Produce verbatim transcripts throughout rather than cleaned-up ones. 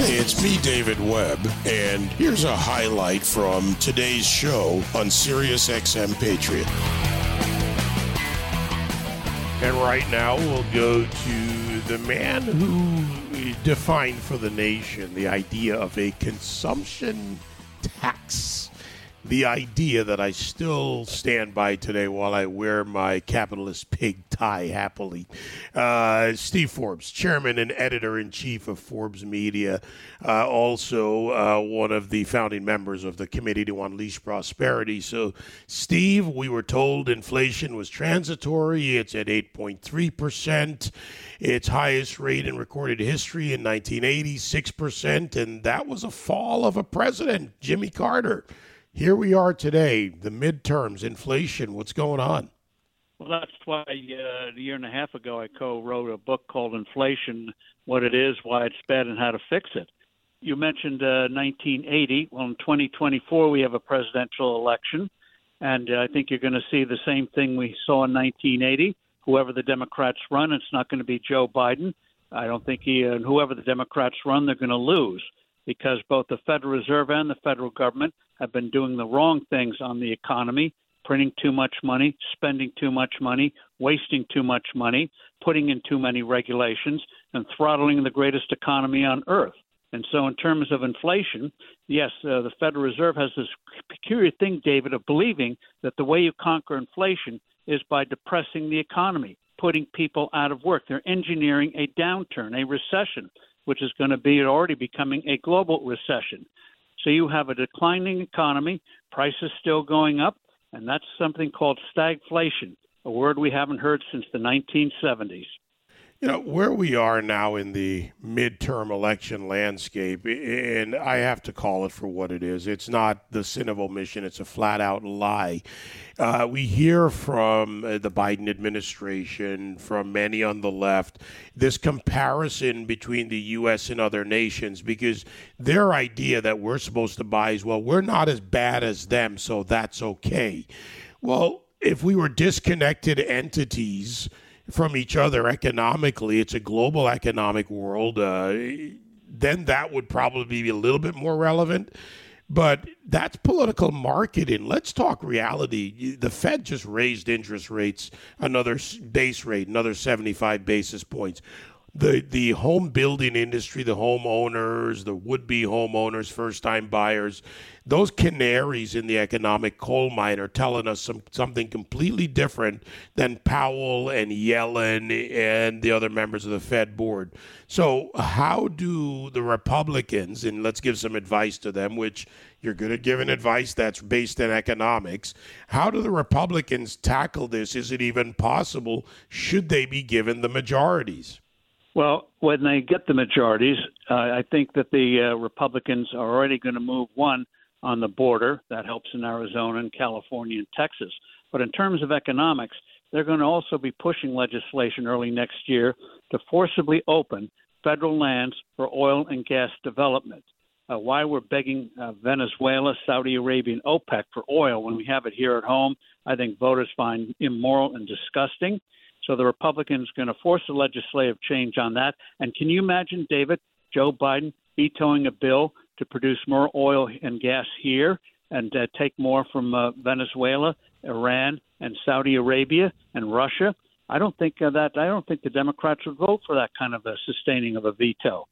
Hey, it's me, David Webb, and here's a highlight from today's show on Sirius X M Patriot. And right now we'll go to the man who defined for the nation the idea of a consumption tax. The idea that I still stand by today while I wear my capitalist pig tie happily. Uh, Steve Forbes, chairman and editor-in-chief of Forbes Media, uh, also uh, one of the founding members of the Committee to Unleash Prosperity. So, Steve, we were told inflation was transitory. It's at eight point three percent, its highest rate in recorded history in nineteen eighty, six percent, and that was a fall of a president, Jimmy Carter. Here we are today, the midterms, inflation, what's going on? Well, that's why uh, a year and a half ago I co-wrote a book called Inflation, What It Is, Why It's Bad, and How to Fix It. You mentioned uh, nineteen eighty. Well, in twenty twenty-four we have a presidential election, and uh, I think you're going to see the same thing we saw in nineteen eighty. Whoever the Democrats run, it's not going to be Joe Biden. I don't think he uh, – and whoever the Democrats run, they're going to lose, because both the Federal Reserve and the federal government have been doing the wrong things on the economy, printing too much money, spending too much money, wasting too much money, putting in too many regulations, and throttling the greatest economy on earth. And so in terms of inflation, yes, uh, the Federal Reserve has this peculiar thing, David, of believing that the way you conquer inflation is by depressing the economy, putting people out of work. They're engineering a downturn, a recession, which is going to be already becoming a global recession. So you have a declining economy, prices still going up, and that's something called stagflation, a word we haven't heard since the nineteen seventies. You know, where we are now in the midterm election landscape, and I have to call it for what it is. It's not the sin of omission. It's a flat-out lie. Uh, we hear from the Biden administration, from many on the left, this comparison between the U S and other nations, because their idea that we're supposed to buy is, well, we're not as bad as them, so that's okay. Well, if we were disconnected entities from each other economically, it's a global economic world, uh, then that would probably be a little bit more relevant. But that's political marketing. Let's talk reality. The Fed just raised interest rates, another base rate, another seventy-five basis points. The the home building industry, the homeowners, the would-be homeowners, first-time buyers, those canaries in the economic coal mine are telling us some, something completely different than Powell and Yellen and the other members of the Fed board. So how do the Republicans, and let's give some advice to them, which you're good at giving advice that's based on economics, how do the Republicans tackle this? Is it even possible? Should they be given the majorities? Well, when they get the majorities, uh, I think that the uh, Republicans are already going to move one on the border. That helps in Arizona and California and Texas. But in terms of economics, they're going to also be pushing legislation early next year to forcibly open federal lands for oil and gas development. Uh, why we're begging uh, Venezuela, Saudi Arabia, and OPEC for oil when we have it here at home, I think voters find immoral and disgusting. So the Republicans are going to force a legislative change on that. And can you imagine, David, Joe Biden vetoing a bill to produce more oil and gas here and uh, take more from uh, Venezuela, Iran, and Saudi Arabia and Russia? I don't think uh, that I don't think the Democrats would vote for that kind of a sustaining of a veto.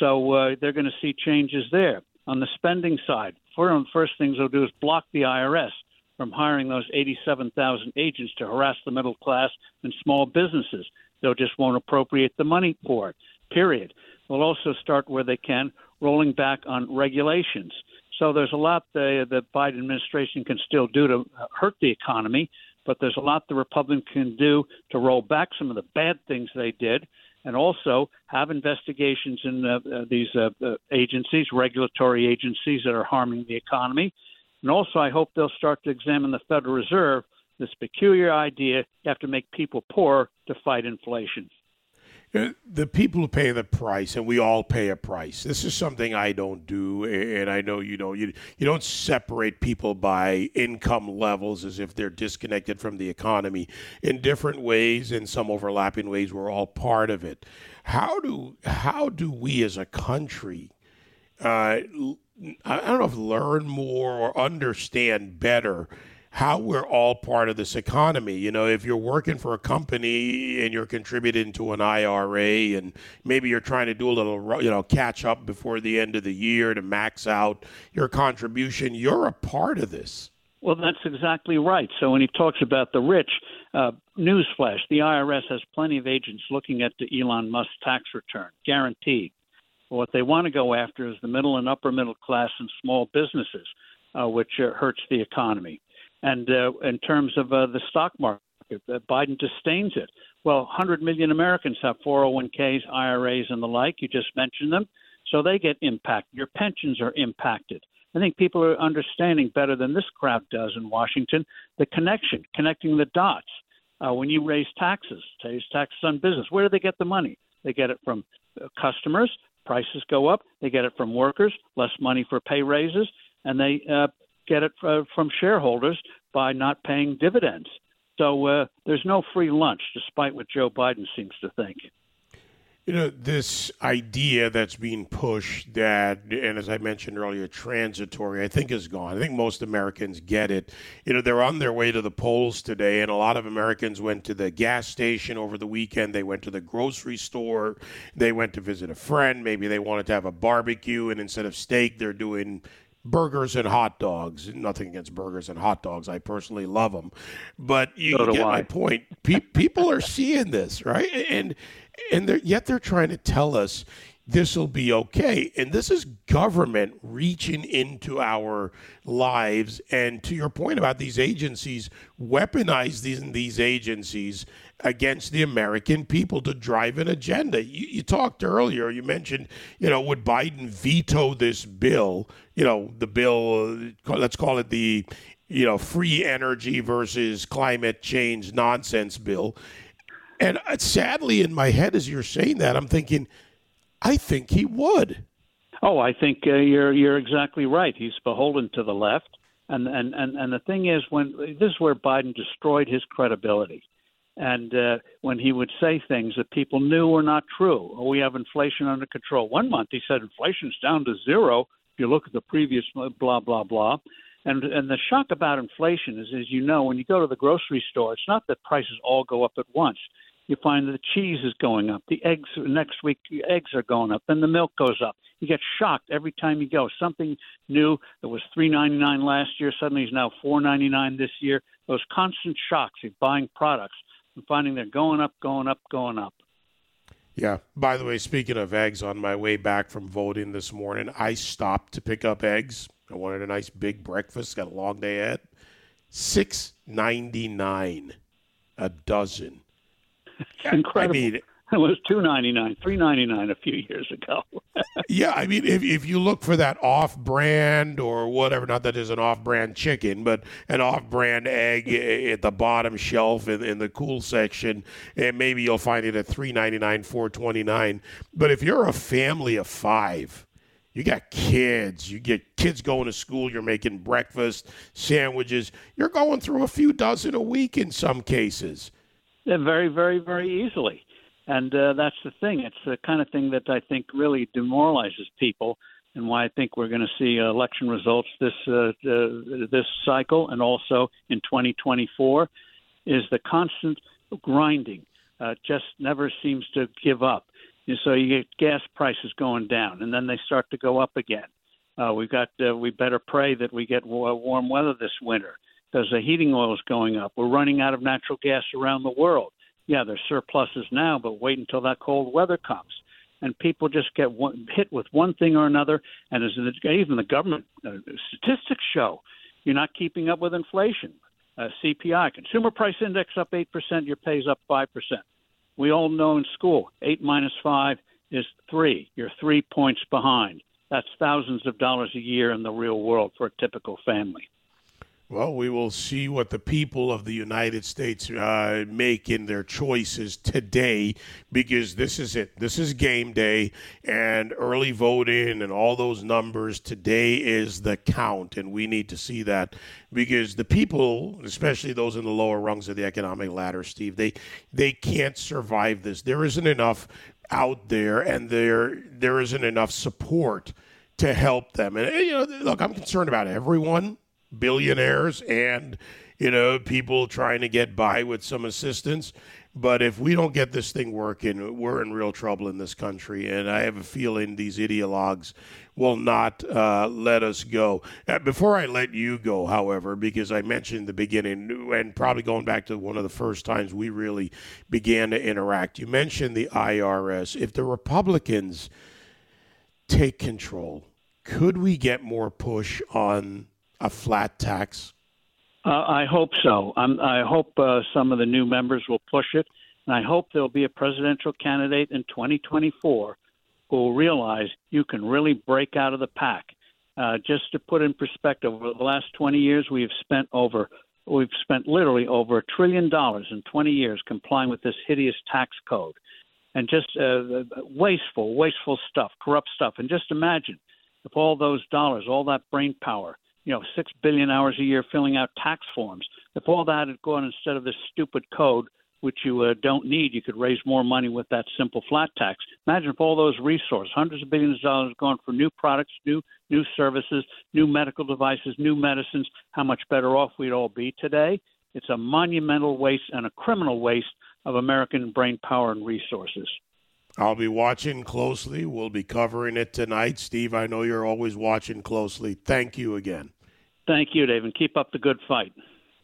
So uh, they're going to see changes there. On the spending side, one of the first things they'll do is block the I R S from hiring those eighty-seven thousand agents to harass the middle class and small businesses. They'll just won't appropriate the money for it, period. They'll also start where they can, rolling back on regulations. So there's a lot the, the Biden administration can still do to hurt the economy, but there's a lot the Republicans can do to roll back some of the bad things they did and also have investigations in uh, these uh, agencies, regulatory agencies that are harming the economy. And also, I hope they'll start to examine the Federal Reserve, this peculiar idea you have to make people poor to fight inflation. The people who pay the price, and we all pay a price. This is something I don't do, and I know you don't. You, you don't separate people by income levels as if they're disconnected from the economy in different ways, in some overlapping ways. We're all part of it. How do how do we as a country uh, I don't know if learn more or understand better how we're all part of this economy. You know, if you're working for a company and you're contributing to an I R A and maybe you're trying to do a little, you know, catch up before the end of the year to max out your contribution, you're a part of this. Well, that's exactly right. So when he talks about the rich, uh, newsflash, the I R S has plenty of agents looking at the Elon Musk tax return, guaranteed. What they want to go after is the middle and upper middle class and small businesses, uh, which uh, hurts the economy. And uh, in terms of uh, the stock market, uh, Biden disdains it. Well, one hundred million Americans have four oh one k's, I R As, and the like. You just mentioned them. So they get impacted. Your pensions are impacted. I think people are understanding better than this crowd does in Washington the connection, connecting the dots. Uh, when you raise taxes, raise taxes on business, where do they get the money? They get it from uh, customers. Prices go up. They get it from workers, less money for pay raises, and they uh, get it uh, from shareholders by not paying dividends. So uh, there's no free lunch, despite what Joe Biden seems to think. You know, this idea that's being pushed that, and as I mentioned earlier, transitory, I think is gone. I think most Americans get it. You know, they're on their way to the polls today, and a lot of Americans went to the gas station over the weekend. They went to the grocery store. They went to visit a friend. Maybe they wanted to have a barbecue, and instead of steak, they're doing burgers and hot dogs. Nothing against burgers and hot dogs. I personally love them. But you so get I. my point. Pe- people are seeing this, right? And and they're, yet they're trying to tell us this will be okay. And this is government reaching into our lives. And to your point about these agencies, weaponize these, these agencies against the American people to drive an agenda. You, you talked earlier, you mentioned, you know, would Biden veto this bill? You know, the bill, let's call it the, you know, free energy versus climate change nonsense bill. And sadly, in my head, as you're saying that, I'm thinking, I think he would. Oh, I think uh, you're you're exactly right. He's beholden to the left. And, and, and, and the thing is, when this is where Biden destroyed his credibility. And uh, when he would say things that people knew were not true. Oh, we have inflation under control. One month he said inflation's down to zero. If you look at the previous blah, blah, blah. And, and the shock about inflation is, as you know, when you go to the grocery store, it's not that prices all go up at once. You find that the cheese is going up. The eggs next week, the eggs are going up. Then the milk goes up. You get shocked every time you go. Something new that was three ninety-nine last year suddenly is now four ninety-nine this year. Those constant shocks of buying products and finding they're going up, going up, going up. Yeah. By the way, speaking of eggs, on my way back from voting this morning, I stopped to pick up eggs. I wanted a nice big breakfast. Got a long day ahead. six ninety-nine a dozen. It's incredible. I mean, it was two ninety-nine, three ninety-nine a few years ago. Yeah, I mean, if if you look for that off-brand or whatever, not that there's an off-brand chicken, but an off-brand egg at the bottom shelf in, in the cool section, and maybe you'll find it at three ninety-nine, four twenty-nine. But if you're a family of five, you got kids, you get kids going to school, you're making breakfast, sandwiches, you're going through a few dozen a week in some cases. Very, very, very easily. And uh, that's the thing. It's the kind of thing that I think really demoralizes people and why I think we're going to see election results this uh, uh, this cycle and also in twenty twenty-four is the constant grinding. Uh, just never seems to give up. And so you get gas prices going down, and then they start to go up again. Uh, we've got uh, we better pray that we get warm weather this winter. Because the heating oil is going up. We're running out of natural gas around the world. Yeah, there's surpluses now, but wait until that cold weather comes. And people just get one, hit with one thing or another. And as the, even the government uh, statistics show, you're not keeping up with inflation. Uh, C P I, Consumer Price Index, up eight percent, your pay's up five percent. We all know in school, eight minus five is three. You're three points behind. That's thousands of dollars a year in the real world for a typical family. Well, we will see what the people of the United States uh, make in their choices today, because this is it. This is game day and early voting and all those numbers. Today is the count, and we need to see that because the people, especially those in the lower rungs of the economic ladder, Steve, they they can't survive this. There isn't enough out there, and there there isn't enough support to help them. And, you know, look, I'm concerned about everyone, billionaires and, you know, people trying to get by with some assistance. But if we don't get this thing working, we're in real trouble in this country. And I have a feeling these ideologues will not uh, let us go. Uh, before I let you go, however, because I mentioned in the beginning, and probably going back to one of the first times we really began to interact, you mentioned the I R S. If the Republicans take control, could we get more push on a flat tax? Uh, I hope so. I'm, I hope uh, some of the new members will push it. And I hope there'll be a presidential candidate in twenty twenty-four who will realize you can really break out of the pack. Uh, just to put in perspective, over the last twenty years, we have spent over we've spent literally over a trillion dollars in twenty years complying with this hideous tax code and just uh, wasteful, wasteful stuff, corrupt stuff. And just imagine if all those dollars, all that brain power, you know, six billion hours a year filling out tax forms. If all that had gone instead of this stupid code, which you uh, don't need, you could raise more money with that simple flat tax. Imagine if all those resources, hundreds of billions of dollars going for new products, new new services, new medical devices, new medicines, how much better off we'd all be today. It's a monumental waste and a criminal waste of American brain power and resources. I'll be watching closely. We'll be covering it tonight. Steve, I know you're always watching closely. Thank you again. Thank you, Dave, and keep up the good fight.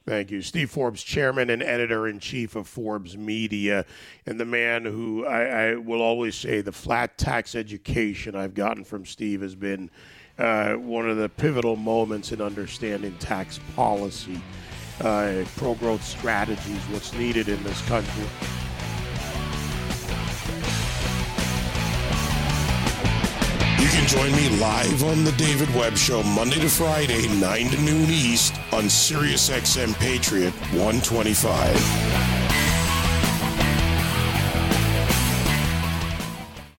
Thank you. Steve Forbes, chairman and editor-in-chief of Forbes Media, and the man who I, I will always say the flat tax education I've gotten from Steve has been uh, one of the pivotal moments in understanding tax policy, uh, pro-growth strategies, what's needed in this country. Join me live on the David Webb Show, Monday to Friday, nine to noon East on Sirius X M Patriot one twenty-five.